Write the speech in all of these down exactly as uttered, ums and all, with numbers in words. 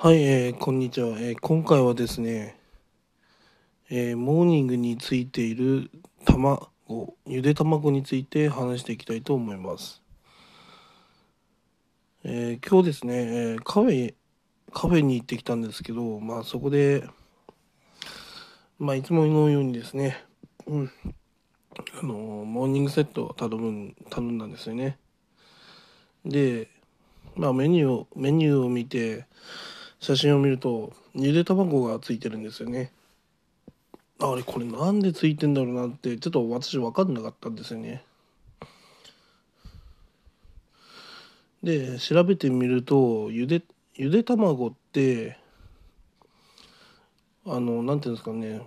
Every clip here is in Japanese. はい、えー、こんにちは、えー、今回はですね、えー、モーニングについている卵、ゆで卵について話していきたいと思います。えー、今日ですね、えー、カフェ、カフェに行ってきたんですけど、まあそこで、まあいつものようにですね、うん、あのー、モーニングセットを頼む、頼んだんですよね。で、まあメニューを、メニューを見て、写真を見るとゆで卵がついてるんですよね。あれこれなんでついてんだろうなってちょっと私分かんなかったんですよね。で調べてみるとゆでゆで卵ってあのなんていうんですかね、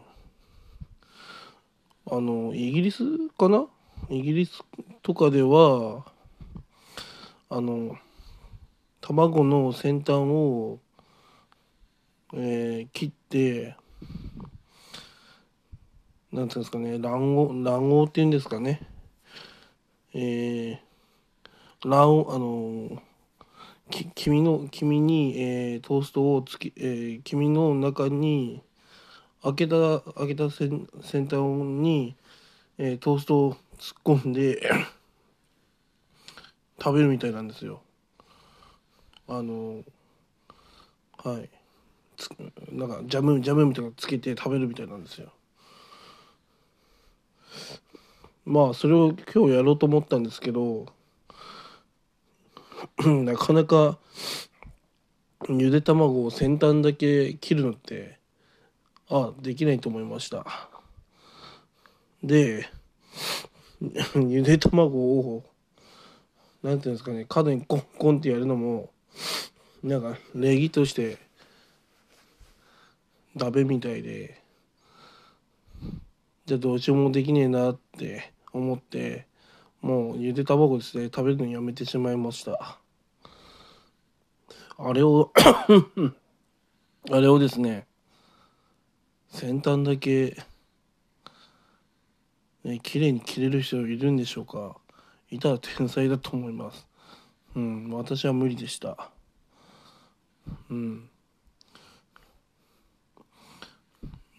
あのイギリスかな、イギリスとかではあの卵の先端をえー、切ってなんていうんですかね、卵黄卵黄っていうんですかね、えー、卵黄あのき黄身の黄身に、えー、トーストをつき、えー、黄身の中に開けた開けた先先端に、えー、トーストを突っ込んで食べるみたいなんですよ。あのはい。なんかジャム、ジャムみたいなのつけて食べるみたいなんですよ。まあそれを今日やろうと思ったんですけどなかなかゆで卵を先端だけ切るのってあできないと思いました。でゆで卵をなんていうんですかね、角にコンコンってやるのもなんか礼儀としてダメみたいで、じゃあどうしようもできねえなって思ってもうゆで卵ですね食べるのやめてしまいました。あれをあれをですね先端だけね綺麗に切れる人いるんでしょうか。いたら天才だと思います。うん、私は無理でした。うん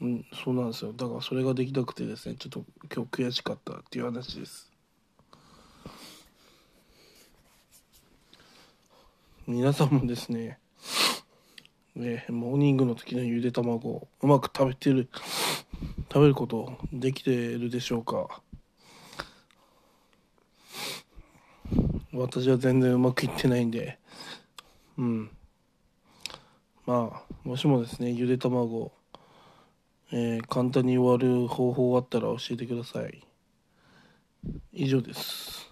うん、そうなんですよ。だからそれができなくてですね、ちょっと今日悔しかったっていう話です。皆さんもですね、ねモーニングの時のゆで卵をうまく食べてる食べることできてるでしょうか。私は全然うまくいってないんで、うん。まあもしもですねゆで卵をえー、簡単に終わる方法あったら教えてください。以上です。